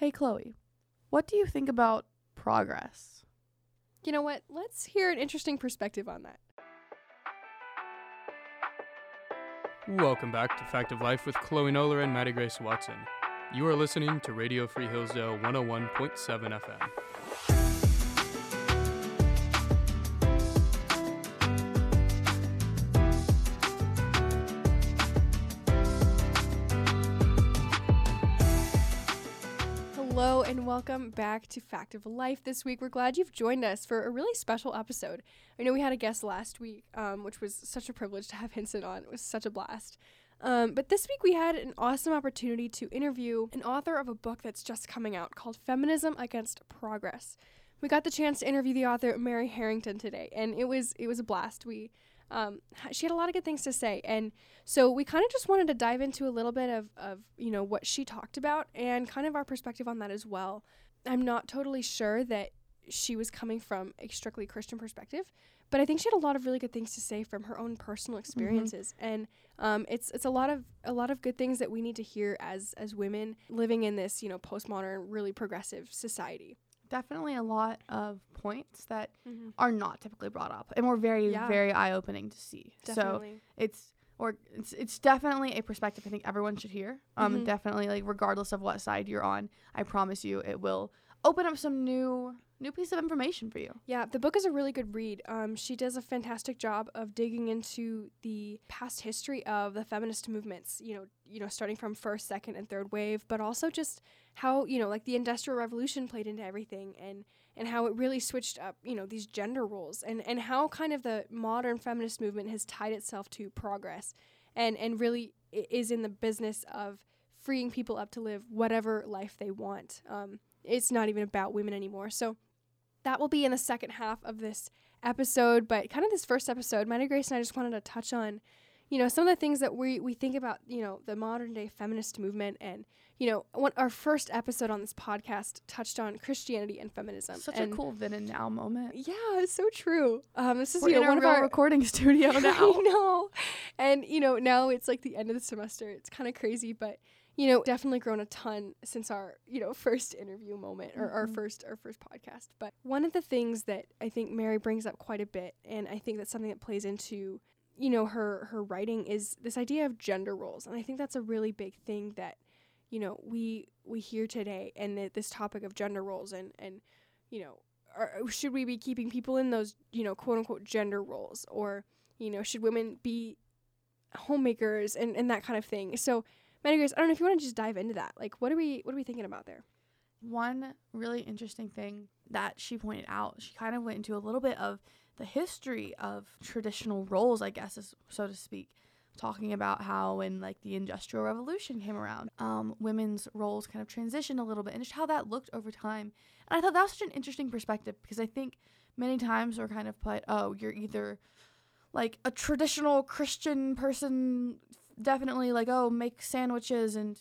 Hey, Chloe, what do you think about progress? You know what? Let's hear an interesting perspective on that. Welcome back to Fact of Life with Chloe Noller and Matty Grace Watson. You are listening to Radio Free Hillsdale 101.7 FM. Hello and welcome back to Fact of Life this week. We're glad you've joined us for a really special episode. I know we had a guest last week, which was such a privilege to have Hinson on. It was such a blast. But this week we had an awesome opportunity to interview an author of a book that's just coming out called Feminism Against Progress. We got the chance to interview the author Mary Harrington today, and it was a blast. She had a lot of good things to say, and so we kind of just wanted to dive into a little bit of you know what she talked about and kind of our perspective on that as well. I'm not totally sure that she was coming from a strictly Christian perspective, but I think she had a lot of really good things to say from her own personal experiences, and it's a lot of good things that we need to hear as women living in this postmodern, really progressive society. Definitely a lot of points that are not typically brought up and were very eye-opening to see. Definitely. So it's definitely a perspective I think everyone should hear. Definitely, like, regardless of what side you're on, I promise you it will open up some new piece of information for you. Yeah, the book is a really good read. She does a fantastic job of digging into the past history of the feminist movements, starting from first, second, and third wave, but also just how, the Industrial Revolution played into everything and how it really switched up, these gender roles and how kind of the modern feminist movement has tied itself to progress and really is in the business of freeing people up to live whatever life they want. It's not even about women anymore. So that will be in the second half of this episode, but kind of this first episode, Matty Grace and I just wanted to touch on, some of the things that we think about, the modern day feminist movement, and, our first episode on this podcast touched on Christianity and feminism. Such a cool then and now moment. Yeah, it's so true. This is in one of our recording studio now. I know. And, now it's like the end of the semester. It's kind of crazy, but definitely grown a ton since our, first interview moment or our first podcast. But one of the things that I think Mary brings up quite a bit, and I think that's something that plays into, her writing, is this idea of gender roles. And I think that's a really big thing that, we hear today, and this topic of gender roles and should we be keeping people in those, quote unquote gender roles, or, should women be homemakers and that kind of thing. So Matty Grace, I don't know if you want to just dive into that. Like, what are we thinking about there? One really interesting thing that she pointed out, she kind of went into a little bit of the history of traditional roles, I guess, so to speak, talking about how when, like, the Industrial Revolution came around, women's roles kind of transitioned a little bit, and just how that looked over time. And I thought that was such an interesting perspective, because I think many times we're kind of put, oh, you're either, like, a traditional Christian person, definitely, like, oh, make sandwiches and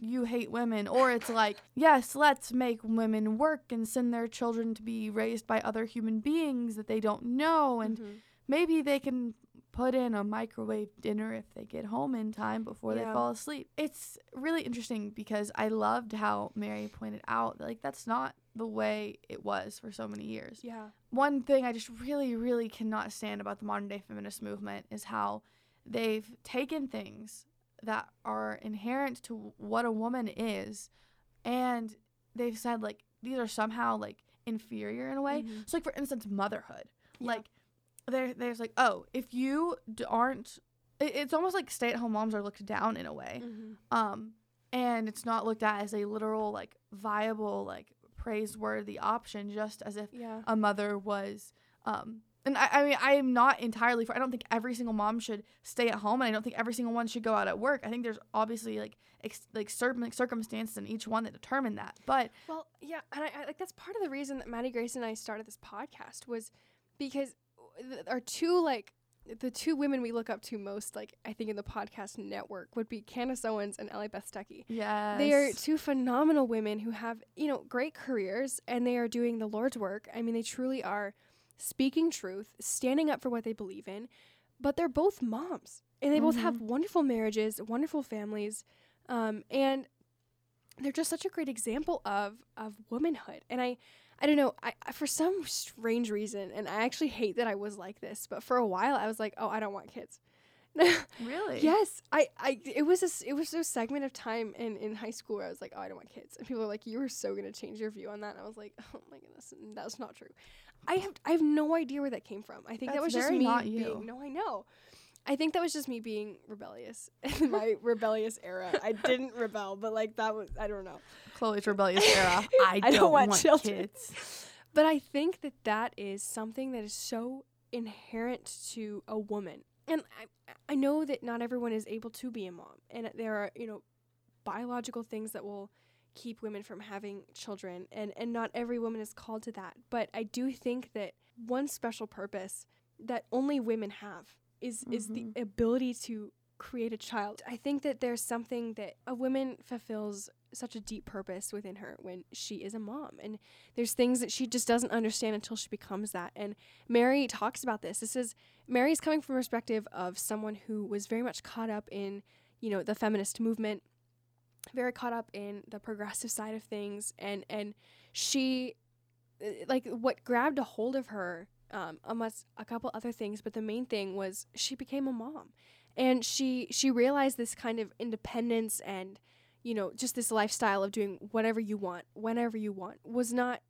you hate women, or it's like, yes, let's make women work and send their children to be raised by other human beings that they don't know, and maybe they can put in a microwave dinner if they get home in time before they fall asleep. It's really interesting, because I loved how Mary pointed out, like, that's not the way it was for so many years. Yeah. One thing I just really, really cannot stand about the modern day feminist movement is how they've taken things that are inherent to what a woman is, and they've said, like, these are somehow, like, inferior in a way. So, like, for instance, motherhood. Yeah. Like, there's, like, oh, if you aren't... It's almost like stay-at-home moms are looked down in a way. And it's not looked at as a literal, like, viable, like, praiseworthy option, just as if a mother was... And I mean, I am not entirely for, I don't think every single mom should stay at home, and I don't think every single one should go out at work. I think there's obviously certain circumstances in each one that determine that. But well, yeah, and I like, that's part of the reason that Matty Grace and I started this podcast, was because the two women we look up to most, like, I think in the podcast network, would be Candace Owens and Allie Beth Stuckey. Yes. They are two phenomenal women who have, great careers, and they are doing the Lord's work. I mean, they truly are speaking truth, standing up for what they believe in, but they're both moms, and they both have wonderful marriages, wonderful families, and they're just such a great example of womanhood. And I don't know, I for some strange reason, and I actually hate that I was like this, but for a while I was like, oh, I don't want kids. Really? Yes. It was a segment of time in high school where I was like, oh, I don't want kids. And people were like, you are so going to change your view on that. And I was like, oh my goodness, that's not true. I have no idea where that came from. I think that was just me being, no, I know. I think that was just me being rebellious in my rebellious era. I didn't rebel, but like that was, I don't know. Chloe's rebellious era. I don't want kids. But I think that is something that is so inherent to a woman. And I know that not everyone is able to be a mom. And there are, biological things that will keep women from having children. And not every woman is called to that. But I do think that one special purpose that only women have is the ability to create a child. I think that there's something that a woman fulfills such a deep purpose within her when she is a mom. And there's things that she just doesn't understand until she becomes that. And Mary talks about this. Mary's coming from a perspective of someone who was very much caught up in, the feminist movement, very caught up in the progressive side of things. And she, like, what grabbed a hold of her, amongst a couple other things, but the main thing was she became a mom. And she realized this kind of independence and, just this lifestyle of doing whatever you want, whenever you want, was not,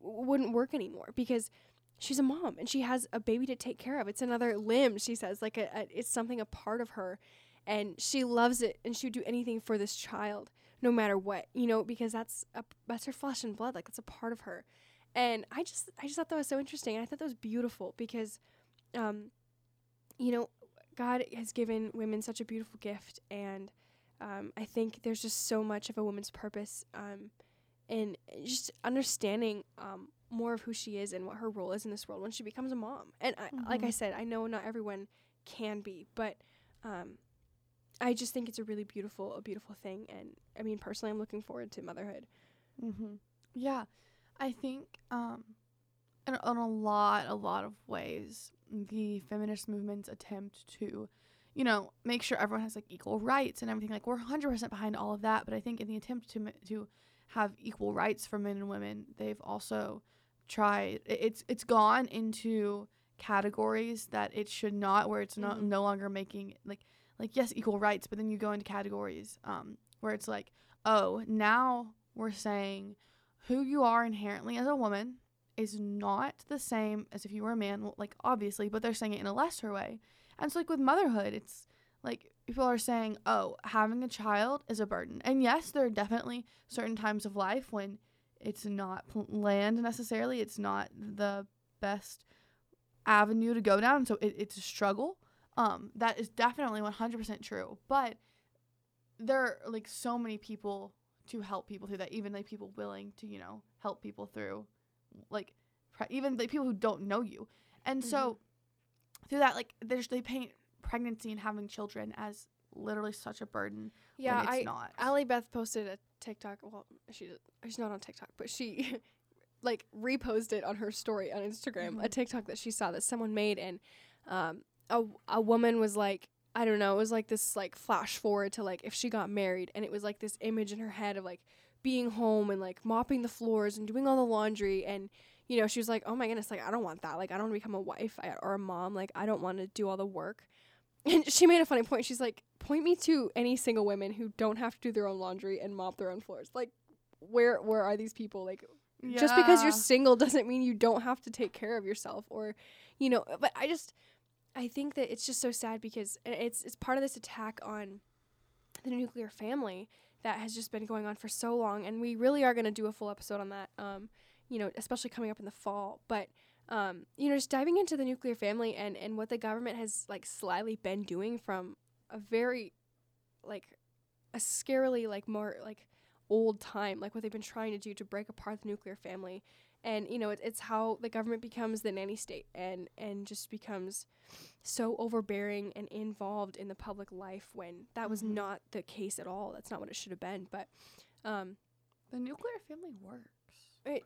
wouldn't work anymore because she's a mom and she has a baby to take care of. It's another limb, she says, like it's something, a part of her, and she loves it and she would do anything for this child, no matter what, because that's her flesh and blood. Like it's a part of her. And I just thought that was so interesting. And I thought that was beautiful because, God has given women such a beautiful gift. And I think there's just so much of a woman's purpose in just understanding more of who she is and what her role is in this world when she becomes a mom. And like I said, I know not everyone can be, but I just think it's a beautiful thing. And I mean, personally, I'm looking forward to motherhood. Mm-hmm. Yeah. I think in a lot of ways, the feminist movement's attempt to, make sure everyone has, like, equal rights and everything. Like, we're 100% behind all of that. But I think in the attempt to have equal rights for men and women, they've also tried. It's gone into categories that it should not, where it's not no longer making, like, yes, equal rights. But then you go into categories where it's like, oh, now we're saying who you are inherently as a woman is not the same as if you were a man, like, obviously, but they're saying it in a lesser way. And so, like, with motherhood, it's, like, people are saying, oh, having a child is a burden. And, yes, there are definitely certain times of life when it's not planned necessarily. It's not the best avenue to go down, so it's a struggle. That is definitely 100% true. But there are, like, so many people to help people through that, even like people willing to help people through, like, even like people who don't know you. And so through that, like, they paint pregnancy and having children as literally such a burden. Yeah, when it's not. Allie Beth posted a TikTok. Well, she's not on TikTok, but she like reposted on her story on Instagram a TikTok that she saw that someone made, and a woman was like, I don't know, it was like this like flash forward to like if she got married, and it was like this image in her head of like being home and like mopping the floors and doing all the laundry, and she was like, oh my goodness, like I don't want that, like I don't want to become a wife or a mom, like I don't want to do all the work. And she made a funny point. She's like, point me to any single women who don't have to do their own laundry and mop their own floors. Like where are these people? Like yeah. Just because you're single doesn't mean you don't have to take care of yourself, or but I think that it's just so sad because it's part of this attack on the nuclear family that has just been going on for so long. And we really are going to do a full episode on that, especially coming up in the fall. But, just diving into the nuclear family and what the government has, like, slyly been doing from a very, like, a scarily, like, more, like, old time, like what they've been trying to do to break apart the nuclear family. And, it's how the government becomes the nanny state and just becomes so overbearing and involved in the public life when that was not the case at all. That's not what it should have been. But the nuclear family works.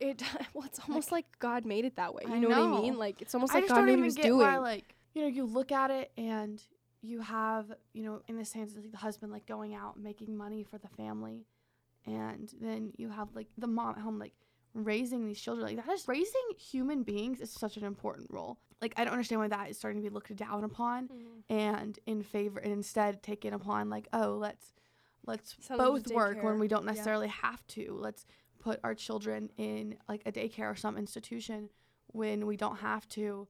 It's almost like God made it that way. You know what I mean? Like, it's almost like God knew what he was doing. Why, you look at it and you have, in this sense, like the husband, like, going out and making money for the family. And then you have, like, the mom at home, like, raising these children. Like, that is, raising human beings is such an important role. Like, I don't understand why that is starting to be looked down upon and in favor, and instead taken upon, like, oh, let's both work when we don't necessarily have to. Let's put our children in, like, a daycare or some institution when we don't have to,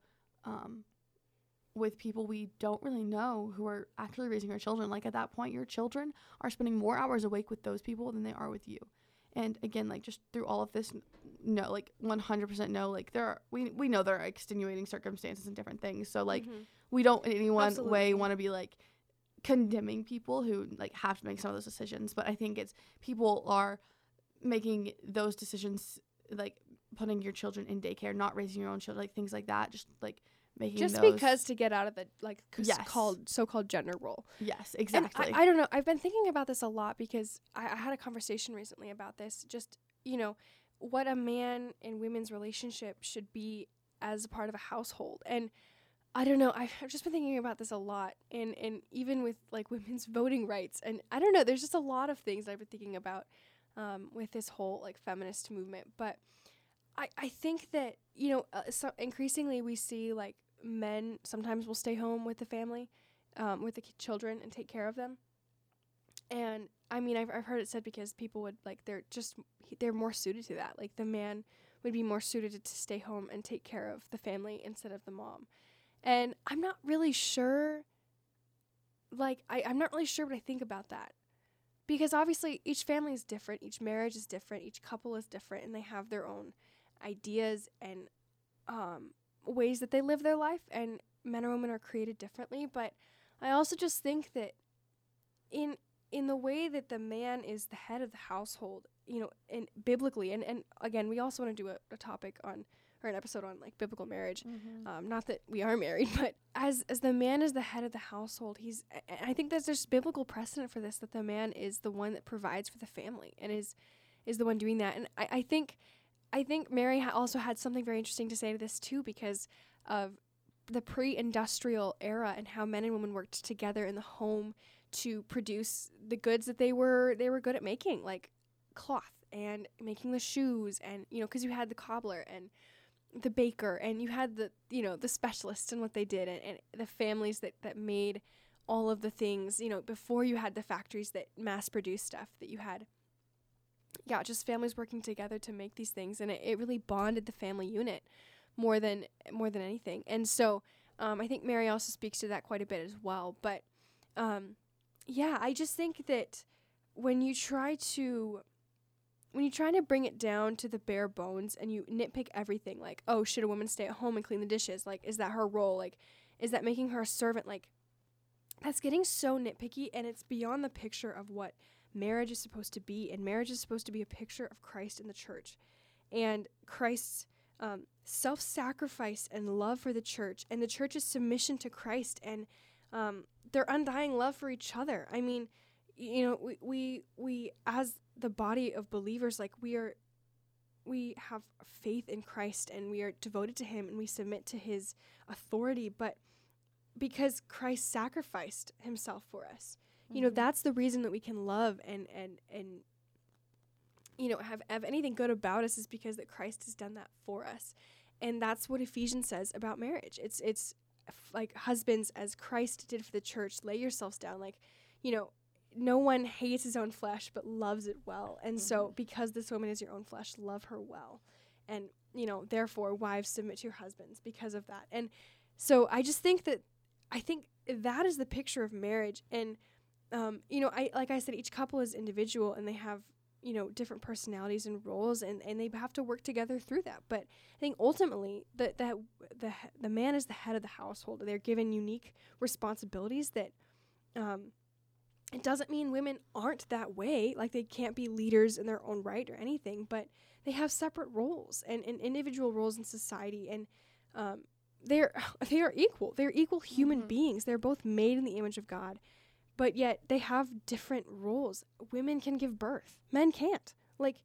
with people we don't really know who are actually raising our children. Like, at that point, your children are spending more hours awake with those people than they are with you. And again, like, just through all of this, no, like, 100% no, like, there are, we know there are extenuating circumstances and different things. So, like, we don't in any one way want to be, like, condemning people who, like, have to make some of those decisions. But I think it's, people are making those decisions, like, putting your children in daycare, not raising your own children, like, things like that. Just, like, making just those, because to get out of the, like, so-called gender role. Yes, exactly. I don't know. I've been thinking about this a lot because I had a conversation recently about this. Just, what a man and women's relationship should be as a part of a household. And I don't know. I've just been thinking about this a lot. And even with, like, women's voting rights. And I don't know. There's just a lot of things I've been thinking about with this whole, like, feminist movement. But I think that, so increasingly we see, like, men sometimes will stay home with the family, with the children, and take care of them. And I mean, I've heard it said because people would, like, they're more suited to that. Like, the man would be more suited to stay home and take care of the family instead of the mom. And I'm not really sure, like, I'm not really sure what I think about that. Because obviously each family is different, each marriage is different, each couple is different, and they have their own ideas and ways that they live their life, and men and women are created differently. But I also just think that in the way that the man is the head of the household, and biblically, and again, we also want to do a topic on, or an episode on, like, biblical marriage. Not that we are married, but as the man is the head of the household, I think that there's biblical precedent for this, that the man is the one that provides for the family and is the one doing that. And I think Mary also had something very interesting to say to this too, because of the pre-industrial era and how men and women worked together in the home to produce the goods that they were good at making, like cloth and making the shoes, and because you had the cobbler and the baker, and you had the the specialists and what they did, and the families that made all of the things, before you had the factories that mass produced stuff, that you had just families working together to make these things. And it really bonded the family unit more than anything. And so I think Mary also speaks to that quite a bit as well. But I just think that when you try to bring it down to the bare bones and you nitpick everything, like, oh, should a woman stay at home and clean the dishes? Like, is that her role? Like, is that making her a servant? Like, that's getting so nitpicky, and it's beyond the picture of what marriage is supposed to be. And marriage is supposed to be a picture of Christ and the church, and Christ's self-sacrifice and love for the church, and the church's submission to Christ, and their undying love for each other. I mean, we as the body of believers, like, we have faith in Christ, and we are devoted to him, and we submit to his authority, but because Christ sacrificed himself for us, that's the reason that we can love and have anything good about us, is because that Christ has done that for us. And that's what Ephesians says about marriage. It's like, husbands, as Christ did for the church, lay yourselves down. Like, no one hates his own flesh, but loves it well. And so, because this woman is your own flesh, love her well. And, therefore, wives, submit to your husbands because of that. And so I just think that, that is the picture of marriage. And, like I said, each couple is individual, and they have, different personalities and roles, and they have to work together through that. But I think ultimately the man is the head of the household. They're given unique responsibilities that, it doesn't mean women aren't that way, like they can't be leaders in their own right or anything, but they have separate roles and individual roles in society, and they are equal. They're equal human beings. They're both made in the image of God, but yet they have different roles. Women can give birth. Men can't. Like,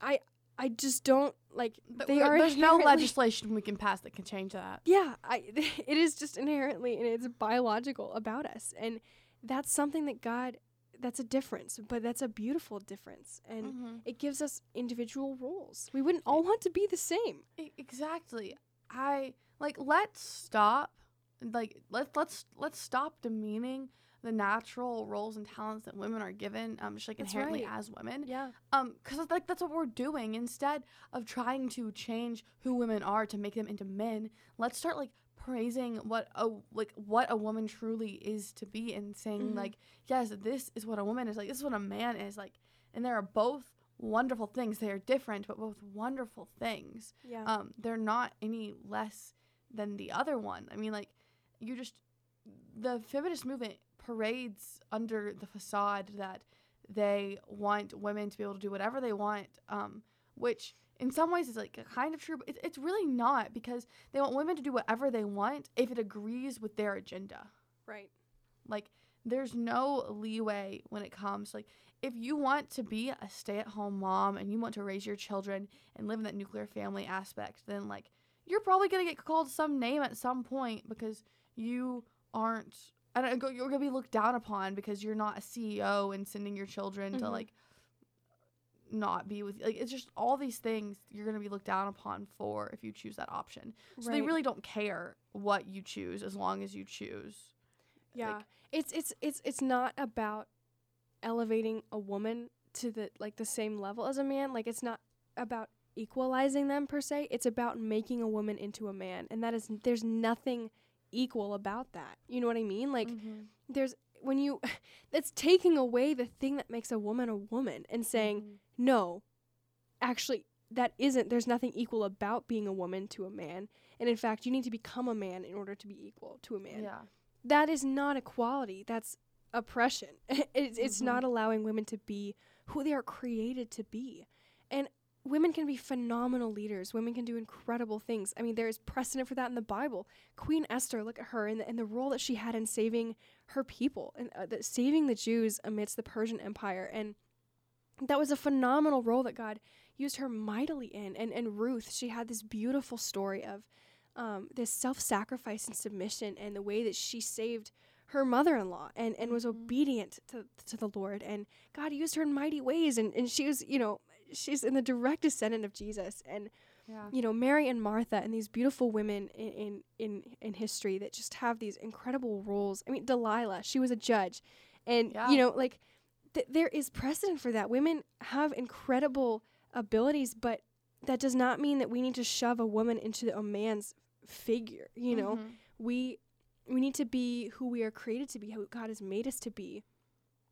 I I just don't, like, but they are there's no legislation we can pass that can change that. Yeah, it is just inherently, and it's biological about us. And that's something that God, that's a difference, but that's a beautiful difference. And it gives us individual roles. We wouldn't all want to be the same. Exactly. Let's stop. Let's stop demeaning the natural roles and talents that women are given, inherently as women. Yeah. Because that's what we're doing. Instead of trying to change who women are to make them into men, let's start praising what a woman truly is to be, and saying yes, this is what a woman is. This is what a man is. And they are both wonderful things. They are different, but both wonderful things. Yeah. They're not any less than the other one. I mean, the feminist movement parades under the facade that they want women to be able to do whatever they want, which in some ways is kind of true, but it's really not, because they want women to do whatever they want if it agrees with their agenda. Right. There's no leeway when it comes to, if you want to be a stay-at-home mom and you want to raise your children and live in that nuclear family aspect, then you're probably going to get called some name at some point because you aren't, you're going to be looked down upon because you're not a CEO and sending your children to, not be with, it's just all these things you're going to be looked down upon for if you choose that option. Right. So they really don't care what you choose as long as you choose. Yeah. It's not about elevating a woman to the same level as a man. It's not about equalizing them per se. It's about making a woman into a man. And that is, there's nothing equal about that. You know what I mean? There's, when you, that's taking away the thing that makes a woman and saying, no, actually that isn't, there's nothing equal about being a woman to a man. And in fact, you need to become a man in order to be equal to a man. Yeah. That is not equality. That's oppression. It's not allowing women to be who they are created to be. And women can be phenomenal leaders. Women can do incredible things. I mean, there is precedent for that in the Bible. Queen Esther, look at her and the role that she had in saving her people and saving the Jews amidst the Persian Empire. And that was a phenomenal role that God used her mightily in. And Ruth, she had this beautiful story of this self-sacrifice and submission, and the way that she saved her mother-in-law and was obedient to the Lord. And God used her in mighty ways. And she was, she's in the direct descendant of Jesus, and Mary and Martha and these beautiful women in history that just have these incredible roles. I mean, Delilah, she was a judge, and there is precedent for that. Women have incredible abilities, but that does not mean that we need to shove a woman into a man's figure. We need to be who we are created to be, who God has made us to be,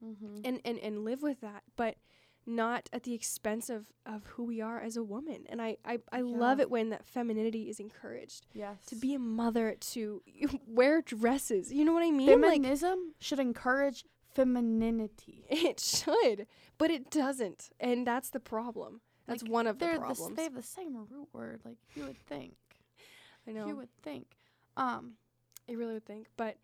and live with that, but not at the expense of who we are as a woman. And I love it when that femininity is encouraged. Yes. To be a mother, to wear dresses. You know what I mean? Feminism should encourage femininity. It should, but it doesn't. And that's the problem. That's one of the problems. They have the same root word, you would think. I know. You would think. You really would think, but...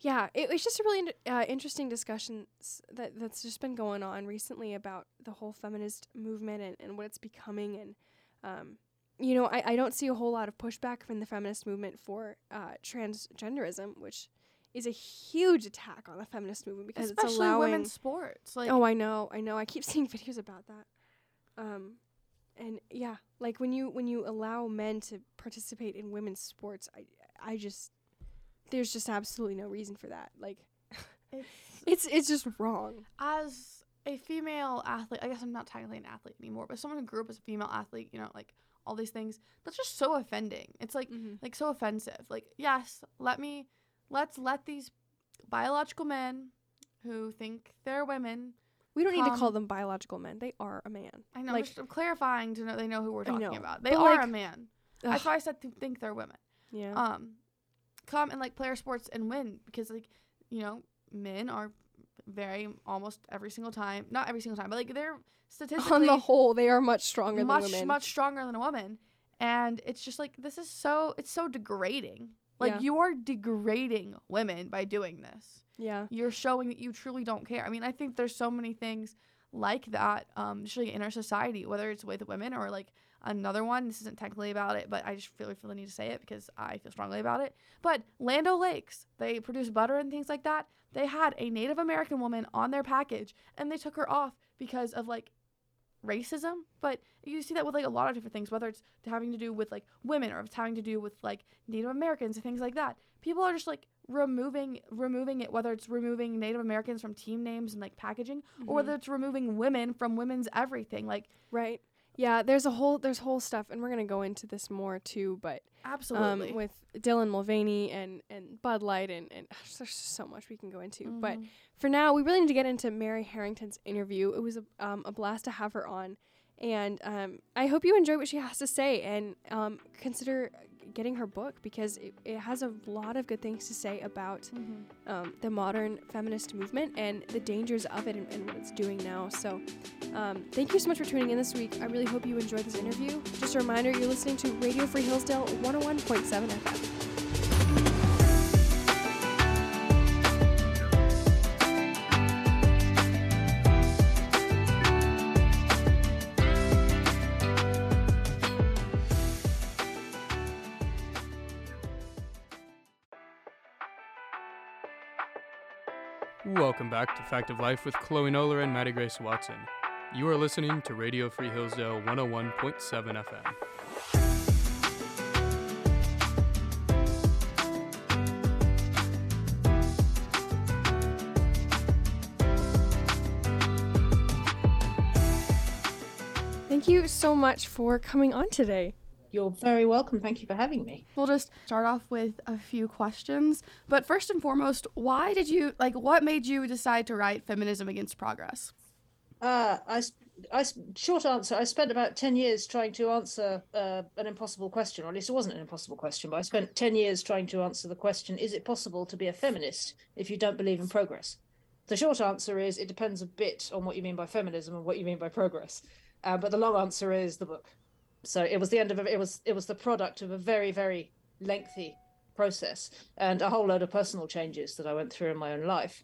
Yeah, it's just a really interesting discussion that's just been going on recently about the whole feminist movement and what it's becoming. And, I don't see a whole lot of pushback from the feminist movement for transgenderism, which is a huge attack on the feminist movement because especially it's allowing... women's sports. Oh, I know. I keep seeing videos about that. When you allow men to participate in women's sports, I just... There's just absolutely no reason for that. It's just wrong. As a female athlete, I guess I'm not technically an athlete anymore, but someone who grew up as a female athlete, all these things, that's just so offending. It's so offensive. Yes, let's let these biological men who think they're women. We don't need to call them biological men. They are a man. I know. I'm clarifying to know they know who we're talking about. They are a man. Ugh. That's why I said to think they're women. Yeah. Come and play our sports and win, because men are very almost every single time, not every single time, but they're statistically on the whole they are much stronger than women, much stronger than a woman. And it's just this is so, it's so degrading. You are degrading women by doing this. You're showing that you truly don't care. I mean, I think there's so many things like that just like in our society, whether it's with women or like another one. This isn't technically about it, but I just feel the need to say it because I feel strongly about it. But Land O'Lakes, they produce butter and things like that. They had a Native American woman on their package, and they took her off because of like racism. But you see that with like a lot of different things, whether it's having to do with like women or if it's having to do with like Native Americans and things like that. People are just like removing it, whether it's removing Native Americans from team names and like packaging, mm-hmm. or whether it's removing women from women's everything. Like, right. Yeah, there's whole stuff, and we're gonna go into this more too, but absolutely with Dylan Mulvaney and Bud Light and there's so much we can go into. Mm-hmm. But for now, we really need to get into Mary Harrington's interview. It was a blast to have her on, and I hope you enjoy what she has to say, and consider getting her book because it has a lot of good things to say about mm-hmm. The modern feminist movement and the dangers of it and what it's doing now. So thank you so much for tuning in this week. I really hope you enjoyed this interview. Just a reminder, you're listening to Radio Free Hillsdale 101.7 FM. Welcome back to Fact of Life with Chloe Noller and Matty Grace Watson. You are listening to Radio Free Hillsdale 101.7 FM. Thank you so much for coming on today. You're very welcome. Thank you for having me. We'll just start off with a few questions. But first and foremost, why did you, what made you decide to write Feminism Against Progress? Short answer, I spent about 10 years trying to answer an impossible question, or at least it wasn't an impossible question, but I spent 10 years trying to answer the question, is it possible to be a feminist if you don't believe in progress? The short answer is it depends a bit on what you mean by feminism and what you mean by progress. But the long answer is the book. So it was the end of it was the product of a very, very lengthy process and a whole load of personal changes that I went through in my own life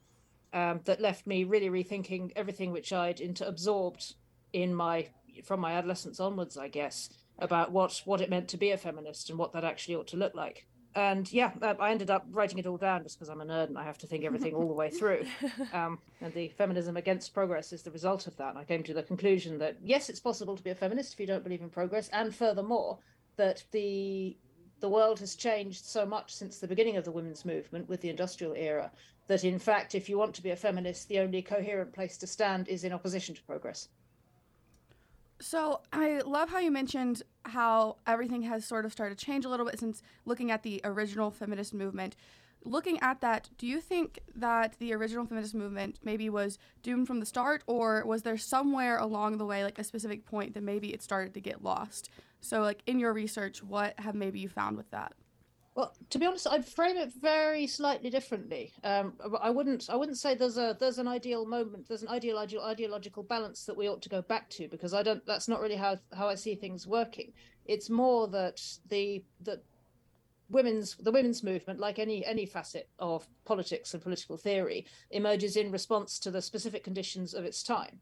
that left me really rethinking everything which I'd absorbed from my adolescence onwards, I guess, about what it meant to be a feminist and what that actually ought to look like. And yeah, I ended up writing it all down just because I'm a nerd and I have to think everything all the way through. And the Feminism Against Progress is the result of that. And I came to the conclusion that, yes, it's possible to be a feminist if you don't believe in progress. And furthermore, that the world has changed so much since the beginning of the women's movement with the industrial era that, in fact, if you want to be a feminist, the only coherent place to stand is in opposition to progress. So I love how you mentioned how everything has sort of started to change a little bit since looking at the original feminist movement. Looking at that, do you think that the original feminist movement maybe was doomed from the start, or was there somewhere along the way, a specific point that maybe it started to get lost? So, in your research, what have maybe you found with that? Well, to be honest, I'd frame it very slightly differently. I wouldn't say there's an ideal moment. There's an ideological balance that we ought to go back to, because I don't. That's not really how I see things working. It's more that the women's movement, like any facet of politics and political theory, emerges in response to the specific conditions of its time.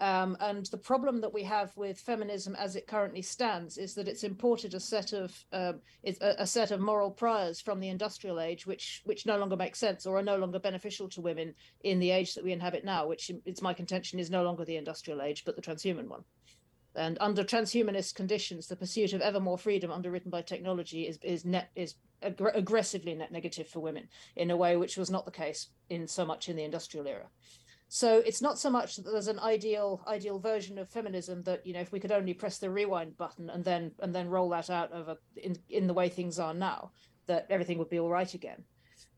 And the problem that we have with feminism as it currently stands is that it's imported a set of moral priors from the industrial age, which no longer make sense or are no longer beneficial to women in the age that we inhabit now, which it's my contention is no longer the industrial age, but the transhuman one. And under transhumanist conditions, the pursuit of ever more freedom underwritten by technology is aggressively net negative for women in a way which was not the case in so much in the industrial era. So it's not so much that there's an ideal version of feminism that, if we could only press the rewind button and then roll that out over in the way things are now, that everything would be all right again.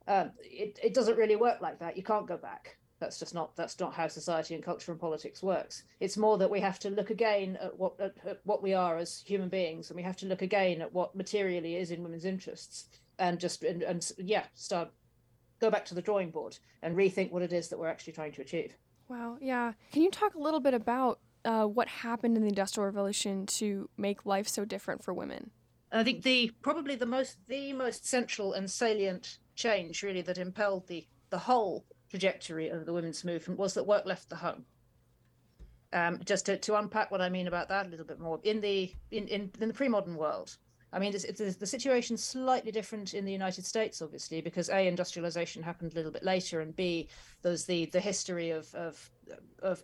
It doesn't really work like that. You can't go back. That's not how society and culture and politics works. It's more that we have to look again at what we are as human beings, and we have to look again at what materially is in women's interests, and go back to the drawing board and rethink what it is that we're actually trying to achieve. Wow, yeah. Can you talk a little bit about what happened in the Industrial Revolution to make life so different for women? I think the most central and salient change really that impelled the whole trajectory of the women's movement was that work left the home. Just to unpack what I mean about that a little bit more, in the pre-modern world, I mean, the situation's slightly different in the United States, obviously, because A, industrialization happened a little bit later, and B, there's the history of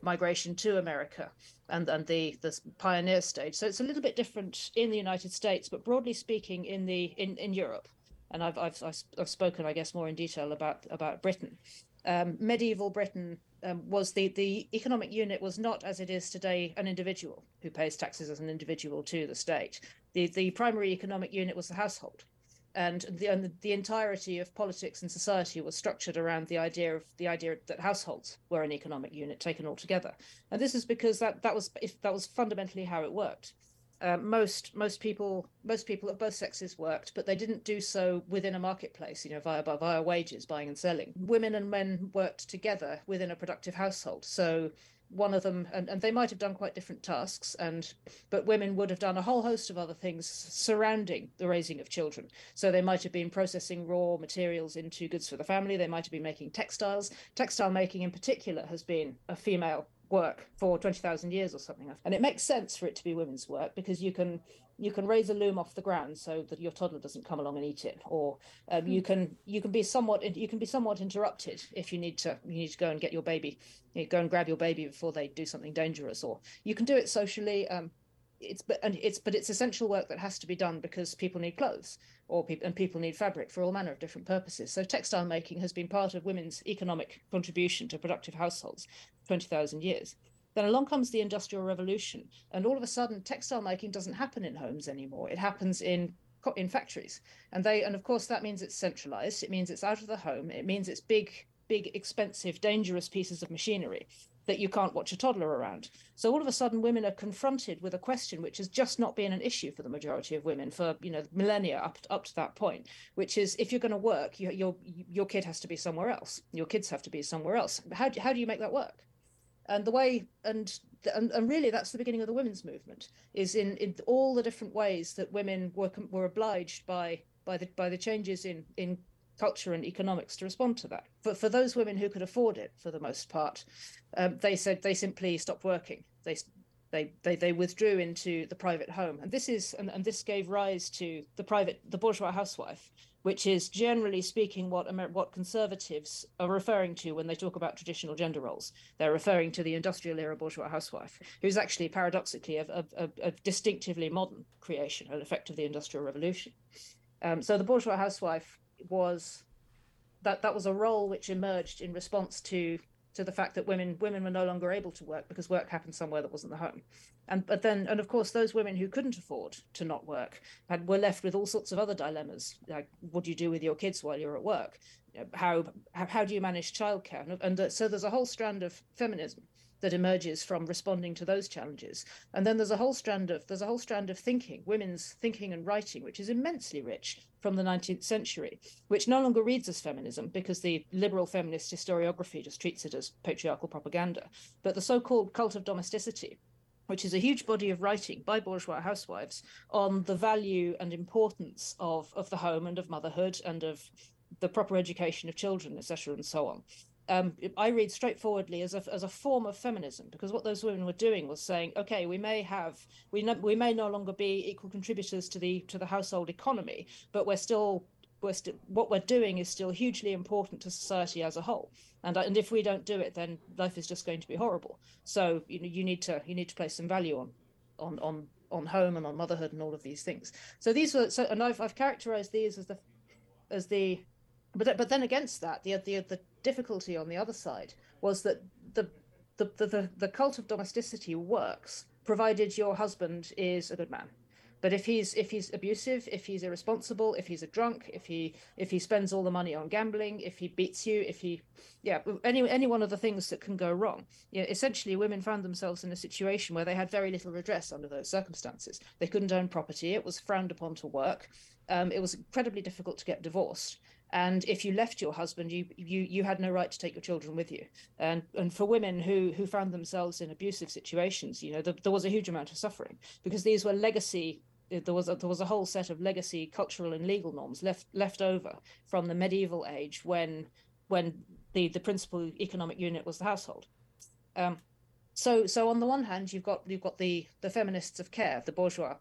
migration to America and the pioneer stage. So it's a little bit different in the United States, but broadly speaking, in Europe, and I've spoken, I guess, more in detail about Britain. Medieval Britain was the economic unit was not, as it is today, an individual who pays taxes as an individual to the state. The primary economic unit was the household, and the entirety of politics and society was structured around the idea that households were an economic unit taken all together. And this is because that was fundamentally how it worked. Most people of both sexes worked, but they didn't do so within a marketplace, via wages, buying and selling. Women and men worked together within a productive household. So one of them, and they might have done quite different tasks, but women would have done a whole host of other things surrounding the raising of children. So they might have been processing raw materials into goods for the family. They might have been making textiles. Textile making in particular has been a female work for 20,000 years or something, and it makes sense for it to be women's work because you can raise a loom off the ground so that your toddler doesn't come along and eat it, or you can be somewhat interrupted if you need to go and get your baby, go and grab your baby before they do something dangerous, or you can do it socially. It's essential work that has to be done because people need clothes, and people need fabric for all manner of different purposes. So textile making has been part of women's economic contribution to productive households for 20,000 years. Then along comes the Industrial Revolution, and all of a sudden textile making doesn't happen in homes anymore. It happens in factories, and of course that means it's centralized. It means it's out of the home. It means it's big, expensive, dangerous pieces of machinery that you can't watch a toddler around. So all of a sudden women are confronted with a question which has just not been an issue for the majority of women for millennia up to that point, which is, if you're going to work, your kid has to be somewhere else. Your kids have to be somewhere else. How do you make that work? And the way and really that's the beginning of the women's movement, is in all the different ways that women were obliged by the changes in culture and economics to respond to that. But for those women who could afford it, for the most part, they said they simply stopped working. They withdrew into the private home, and this gave rise to the bourgeois housewife, which is generally speaking what conservatives are referring to when they talk about traditional gender roles. They're referring to the industrial era bourgeois housewife, who's actually paradoxically a distinctively modern creation, an effect of the Industrial Revolution. So the bourgeois housewife was that was a role which emerged in response to the fact that women were no longer able to work because work happened somewhere that wasn't the home. But then of course those women who couldn't afford to not work were left with all sorts of other dilemmas, like what do you do with your kids while you're at work, how do you manage childcare, and so there's a whole strand of feminism that emerges from responding to those challenges. And then there's a whole strand of thinking, women's thinking and writing, which is immensely rich from the 19th century, which no longer reads as feminism because the liberal feminist historiography just treats it as patriarchal propaganda. But the so-called Cult of Domesticity, which is a huge body of writing by bourgeois housewives on the value and importance of the home and of motherhood and of the proper education of children, etc., and so on. I read straightforwardly as a form of feminism, because what those women were doing was saying, okay, we may no longer be equal contributors to the household economy, but we're still what we're doing is still hugely important to society as a whole, and if we don't do it, then life is just going to be horrible. So you need to place some value on home and on motherhood and all of these things. So these were and I've characterized these as the but then against that the difficulty on the other side was that the cult of domesticity works provided your husband is a good man. But if he's abusive, if he's irresponsible, if he's a drunk, if he spends all the money on gambling, if he beats you, any one of the things that can go wrong, essentially women found themselves in a situation where they had very little redress under those circumstances. They couldn't own property. It was frowned upon to work. It was incredibly difficult to get divorced. And if you left your husband, you had no right to take your children with you. And for women who found themselves in abusive situations, there was a huge amount of suffering because these were legacy. There was a whole set of legacy cultural and legal norms left over from the medieval age when the principal economic unit was the household. So on the one hand, you've got the feminists of care, the bourgeois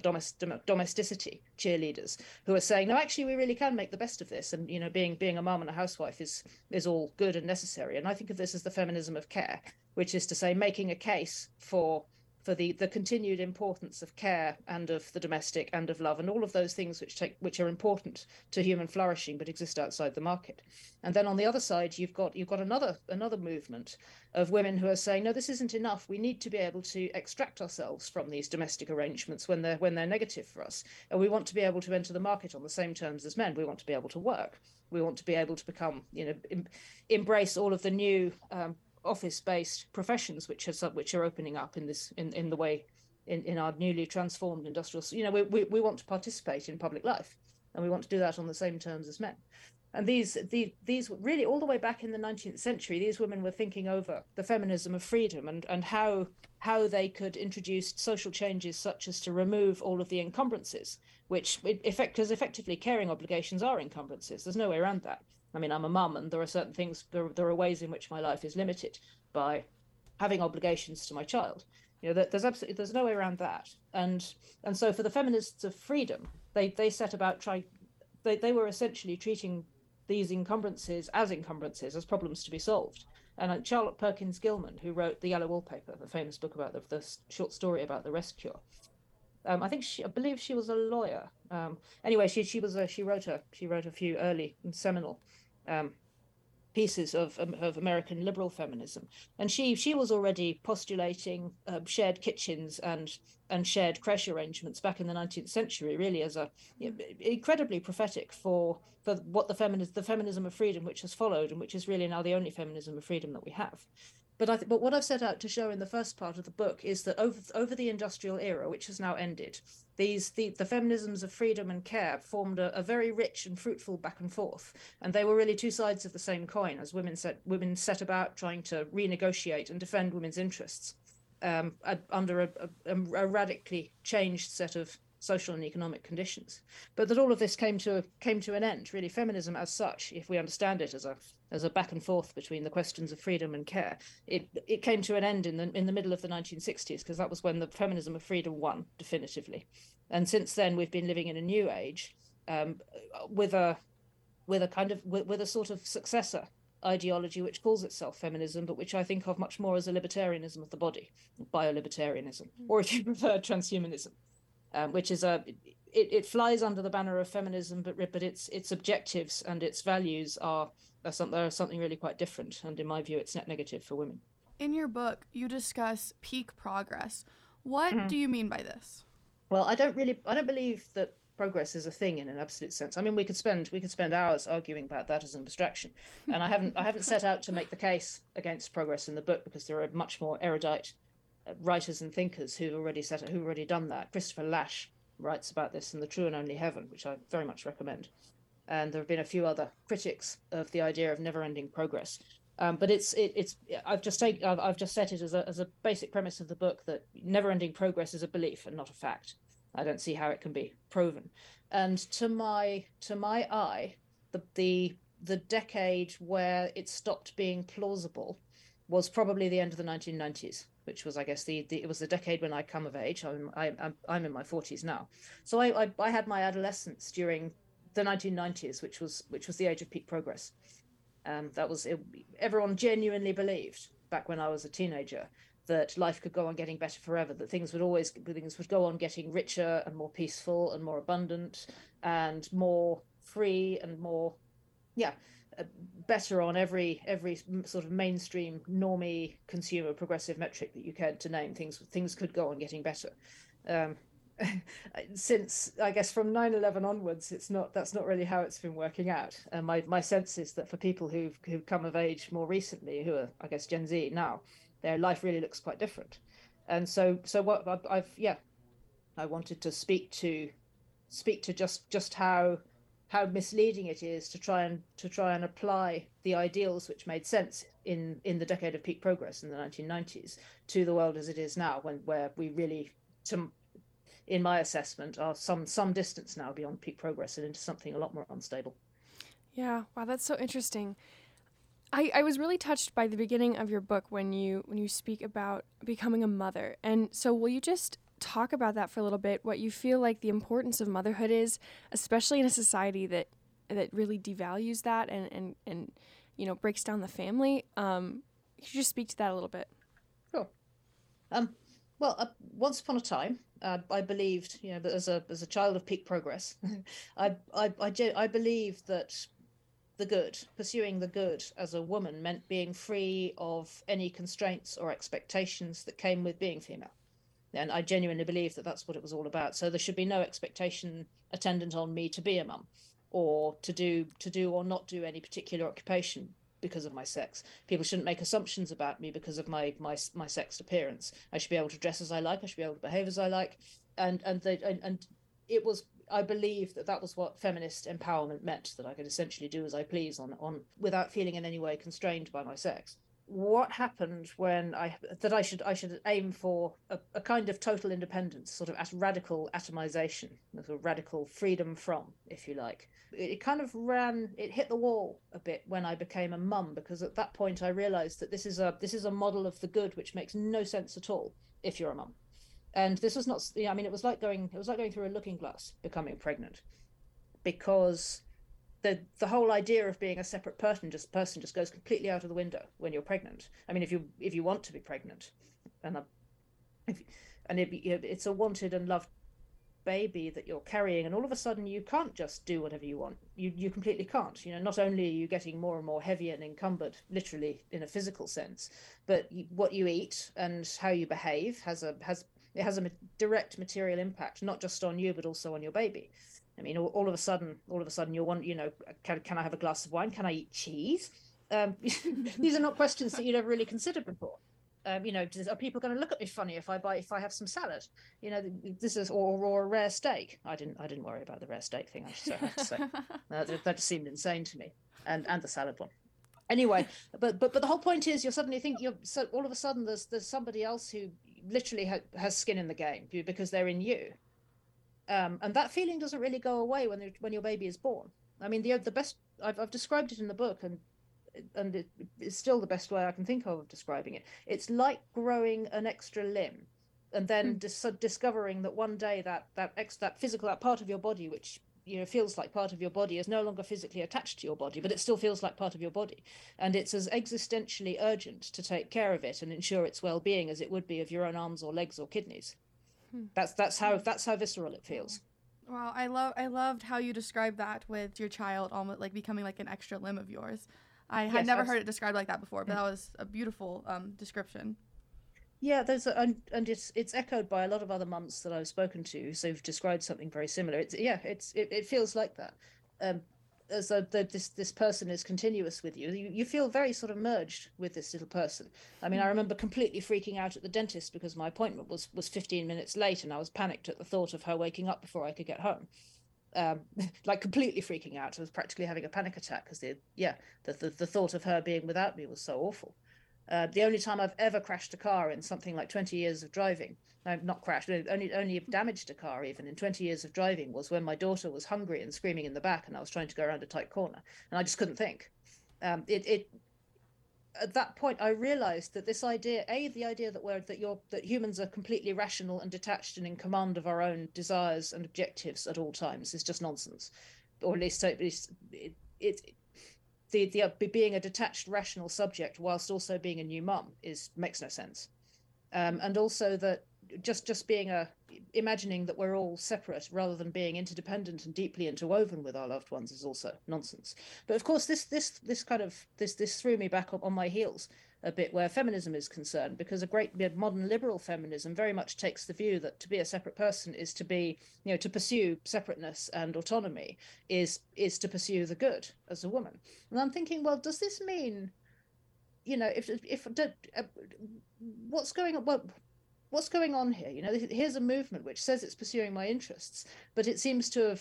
domesticity cheerleaders who are saying, no, actually, we really can make the best of this. And, you know, being a mum and a housewife is all good and necessary. And I think of this as the feminism of care, which is to say making a case for the continued importance of care and of the domestic and of love and all of those things which are important to human flourishing but exist outside the market. And then on the other side, you've got another movement of women who are saying, no, this isn't enough. We need to be able to extract ourselves from these domestic arrangements when they're negative for us. And we want to be able to enter the market on the same terms as men. We want to be able to work. We want to be able to become, you know, embrace all of the new office-based professions which are opening up in this in the way in our newly transformed industrial, you know, we want to participate in public life, and we want to do that on the same terms as men. And these really, all the way back in the 19th century, these women were thinking over the feminism of freedom and how they could introduce social changes such as to remove all of the encumbrances, because effectively caring obligations are encumbrances. There's no way around that. I mean, I'm a mum, and there are certain things, there are ways in which my life is limited by having obligations to my child. You know, there's no way around that. And so for the feminists of freedom, they set about they were essentially treating these encumbrances, as problems to be solved. And Charlotte Perkins Gilman, who wrote The Yellow Wallpaper, the famous book about the short story about the rest cure, I believe she was a lawyer. Anyway, she wrote a few early and seminal pieces of American liberal feminism, and she was already postulating shared kitchens and shared creche arrangements back in the 19th century, really as incredibly prophetic for what the feminism of freedom which has followed and which is really now the only feminism of freedom that we have. But what I've set out to show in the first part of the book is that over the industrial era, which has now ended, the feminisms of freedom and care formed a very rich and fruitful back and forth, and they were really two sides of the same coin as women set about trying to renegotiate and defend women's interests under a radically changed set of social and economic conditions. But that all of this came to an end. Really, feminism as such, if we understand it as a back and forth between the questions of freedom and care, it came to an end in the middle of the 1960s, because that was when the feminism of freedom won definitively. And since then, we've been living in a new age with a sort of successor ideology which calls itself feminism, but which I think of much more as a libertarianism of the body, biolibertarianism, or if you prefer, transhumanism. Which is it flies under the banner of feminism, but its objectives and its values are something really quite different. And in my view, it's net negative for women. In your book, you discuss peak progress. What do you mean by this? Well, I don't believe that progress is a thing in an absolute sense. I mean, we could spend hours arguing about that as an abstraction. And I haven't set out to make the case against progress in the book, because there are much more erudite writers and thinkers who've already done that. Christopher Lash writes about this in The True and Only Heaven, which I very much recommend. And there have been a few other critics of the idea of never-ending progress. But I've just set it as a basic premise of the book that never-ending progress is a belief and not a fact. I don't see how it can be proven. And to my eye, the decade where it stopped being plausible was probably the end of the 1990s. Which was, I guess, it was the decade when I come of age. I'm in my 40s now, so I had my adolescence during the 1990s, which was the age of peak progress. Everyone genuinely believed back when I was a teenager that life could go on getting better forever, that things would go on getting richer and more peaceful and more abundant and more free and more, better on every sort of mainstream, normie, consumer, progressive metric that you cared to name. Things could go on getting better. Since, I guess, from 9/11 onwards, that's not really how it's been working out. And my sense is that for people who've come of age more recently, who are, I guess, Gen Z now, their life really looks quite different. And so what I wanted to speak to just how misleading it is to try and apply the ideals which made sense in the decade of peak progress in the 1990s to the world as it is now, where we really, in my assessment, are some distance now beyond peak progress and into something a lot more unstable. Yeah, wow, that's so interesting. I was really touched by the beginning of your book when you speak about becoming a mother. And so will you just talk about that for a little bit, what you feel like the importance of motherhood is, especially in a society that really devalues that and you know, breaks down the family? Could you just speak to that a little bit? Sure. Once upon a time, I believed, you know, that as a child of peak progress, I believed that the good, pursuing the good as a woman, meant being free of any constraints or expectations that came with being female. And I genuinely believe that that's what it was all about. So there should be no expectation attendant on me to be a mum, or to do or not do any particular occupation because of my sex. People shouldn't make assumptions about me because of my sexed appearance. I should be able to dress as I like. I should be able to behave as I like. I believe that was what feminist empowerment meant, that I could essentially do as I please on without feeling in any way constrained by my sex. What happened when I should aim for a kind of total independence, sort of radical atomization, sort of radical freedom from, if you like. It hit the wall a bit when I became a mum, because at that point I realised that this is a model of the good which makes no sense at all if you're a mum. And this was not, I mean, it was like going through a looking glass, becoming pregnant, because the whole idea of being a separate person just goes completely out of the window when you're pregnant. I mean, if you want to be pregnant, it's a wanted and loved baby that you're carrying, and all of a sudden you can't just do whatever you want. You completely can't. You know, not only are you getting more and more heavy and encumbered, literally in a physical sense, but what you eat and how you behave has a direct material impact, not just on you but also on your baby. I mean, all of a sudden, you'll want, you know, can I have a glass of wine? Can I eat cheese? These are not questions that you'd ever really considered before. You know, are people going to look at me funny if I have some salad? You know, this is or a rare steak. I didn't worry about the rare steak thing, I just have to say. That just seemed insane to me, and the salad one. Anyway, but the whole point is all of a sudden there's somebody else who literally has skin in the game because they're in you. And that feeling doesn't really go away when your baby is born. I mean, the best I've described it in the book, and it is still the best way I can think of describing it. It's like growing an extra limb, and then discovering that one day that part of your body which, you know, feels like part of your body is no longer physically attached to your body, but it still feels like part of your body, and it's as existentially urgent to take care of it and ensure its well-being as it would be of your own arms or legs or kidneys. That's how visceral it feels. Wow, I loved how you described that with your child, almost like becoming like an extra limb of yours. I had never heard it described like that before, but that was a beautiful description. Yeah, it's echoed by a lot of other mums that I've spoken to, so who've described something very similar. It feels like that. As though this person is continuous with you. You feel very sort of merged with this little person. I mean, I remember completely freaking out at the dentist because my appointment was 15 minutes late, and I was panicked at the thought of her waking up before I could get home. Like completely freaking out. I was practically having a panic attack because the thought of her being without me was so awful. The only time I've ever crashed a car in something like 20 years of driving, only damaged a car even in 20 years of driving, was when my daughter was hungry and screaming in the back and I was trying to go around a tight corner and I just couldn't think. At that point, I realized that this idea, the idea that humans are completely rational and detached and in command of our own desires and objectives at all times is just nonsense, or at least it The being a detached, rational subject whilst also being a new mum makes no sense, and also that just being imagining that we're all separate rather than being interdependent and deeply interwoven with our loved ones is also nonsense. But of course, this threw me back on my heels a bit where feminism is concerned, because a great modern liberal feminism very much takes the view that to be a separate person is to be, you know, to pursue separateness and autonomy is to pursue the good as a woman. And I'm thinking, well, does this mean, you know, what's going on here? You know, here's a movement which says it's pursuing my interests, but it seems to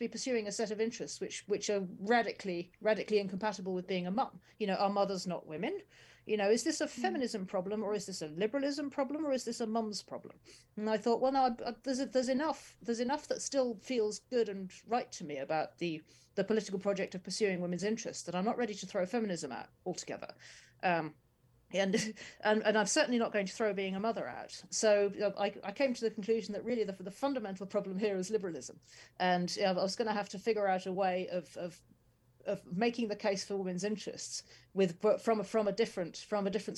be pursuing a set of interests which are radically incompatible with being a mum. You know, are mothers not women? You know, is this a feminism problem, or is this a liberalism problem, or is this a mum's problem? And I thought, well, no, there's enough that still feels good and right to me about the political project of pursuing women's interests that I'm not ready to throw feminism out altogether. And I'm certainly not going to throw being a mother out. So I came to the conclusion that really the fundamental problem here is liberalism. And I was going to have to figure out a way of making the case for women's interests from a different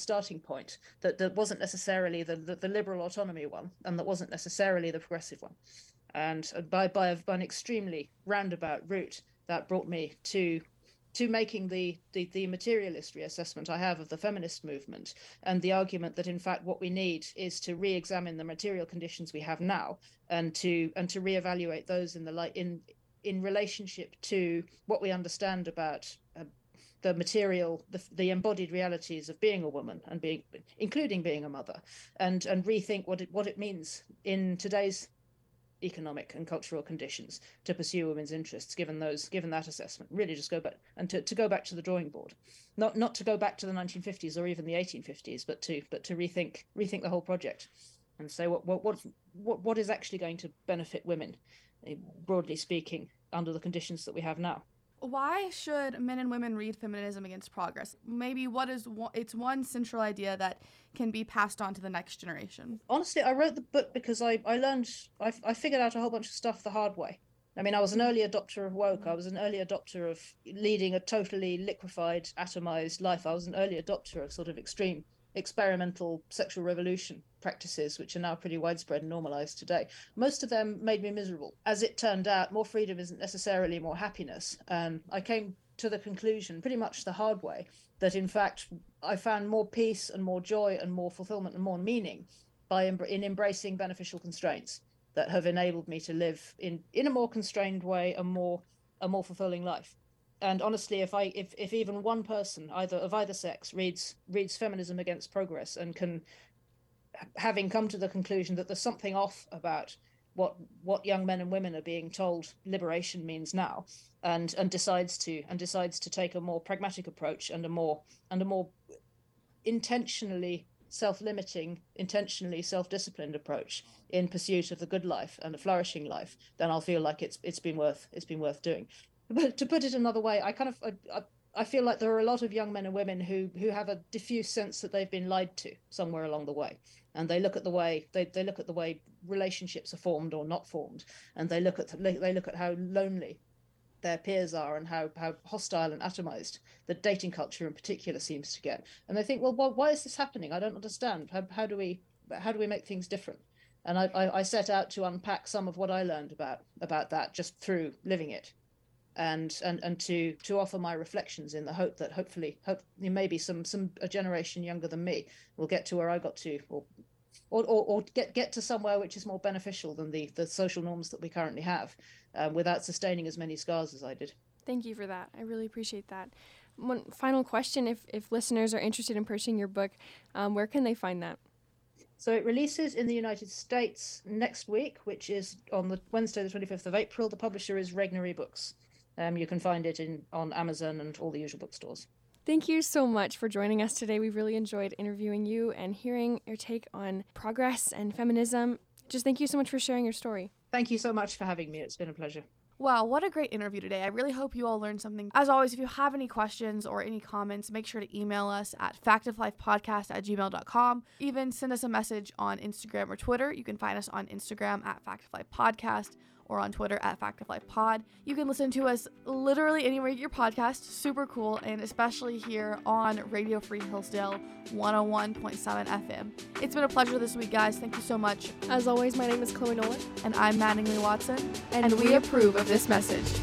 starting point that wasn't necessarily the liberal autonomy one, and that wasn't necessarily the progressive one. And by an extremely roundabout route, that brought me to making the materialist reassessment I have of the feminist movement, and the argument that in fact what we need is to re-examine the material conditions we have now and to reevaluate those in the light in relationship to what we understand about the material, the embodied realities of being a woman, and including being a mother, and rethink what it means in today's economic and cultural conditions to pursue women's interests, given that assessment. Really just go back and to go back to the drawing board, not to go back to the 1950s or even the 1850s, but to rethink the whole project and say what is actually going to benefit women, broadly speaking, under the conditions that we have now. Why should men and women read Feminism Against Progress? Maybe what is its one central idea that can be passed on to the next generation? Honestly, I wrote the book because I figured out a whole bunch of stuff the hard way. I mean, I was an early adopter of woke. I was an early adopter of leading a totally liquefied, atomized life. I was an early adopter of sort of extreme experimental sexual revolution practices, which are now pretty widespread and normalized today. Most of them made me miserable. As it turned out, more freedom isn't necessarily more happiness. I came to the conclusion, pretty much the hard way, that in fact I found more peace and more joy and more fulfillment and more meaning in embracing beneficial constraints that have enabled me to live in a more constrained way, a more fulfilling life. And honestly, if even one person, either sex, reads Feminism Against Progress and can, having come to the conclusion that there's something off about what young men and women are being told liberation means now, and decides to take a more pragmatic approach and a more intentionally self-limiting, intentionally self-disciplined approach in pursuit of the good life and a flourishing life, then I'll feel like it's been worth doing. But to put it another way, I feel like there are a lot of young men and women who have a diffuse sense that they've been lied to somewhere along the way, and they look at the way relationships are formed or not formed, and they look at how lonely their peers are and how hostile and atomized the dating culture in particular seems to get, and they think, well, why is this happening? I don't understand. How do we make things different? And I set out to unpack some of what I learned about that just through living it. And to offer my reflections in the hope that hopefully maybe a generation younger than me will get to where I got to, or get to somewhere which is more beneficial than the social norms that we currently have, without sustaining as many scars as I did. Thank you for that. I really appreciate that. One final question: if listeners are interested in purchasing your book, where can they find that? So it releases in the United States next week, which is on the Wednesday, the 25th of April. The publisher is Regnery Books. You can find it on Amazon and all the usual bookstores. Thank you so much for joining us today. We really enjoyed interviewing you and hearing your take on progress and feminism. Just thank you so much for sharing your story. Thank you so much for having me. It's been a pleasure. Wow, what a great interview today. I really hope you all learned something. As always, if you have any questions or any comments, make sure to email us at factoflifepodcast@gmail.com. Even send us a message on Instagram or Twitter. You can find us on Instagram at factoflifepodcast. Or on Twitter at Fact of Life Pod. You can listen to us literally anywhere you get your podcast. Super cool, and especially here on Radio Free Hillsdale 101.7 FM. It's been a pleasure this week, guys. Thank you so much. As always, my name is Chloe Noller. And I'm Mattingly Watson. And we approve of this message.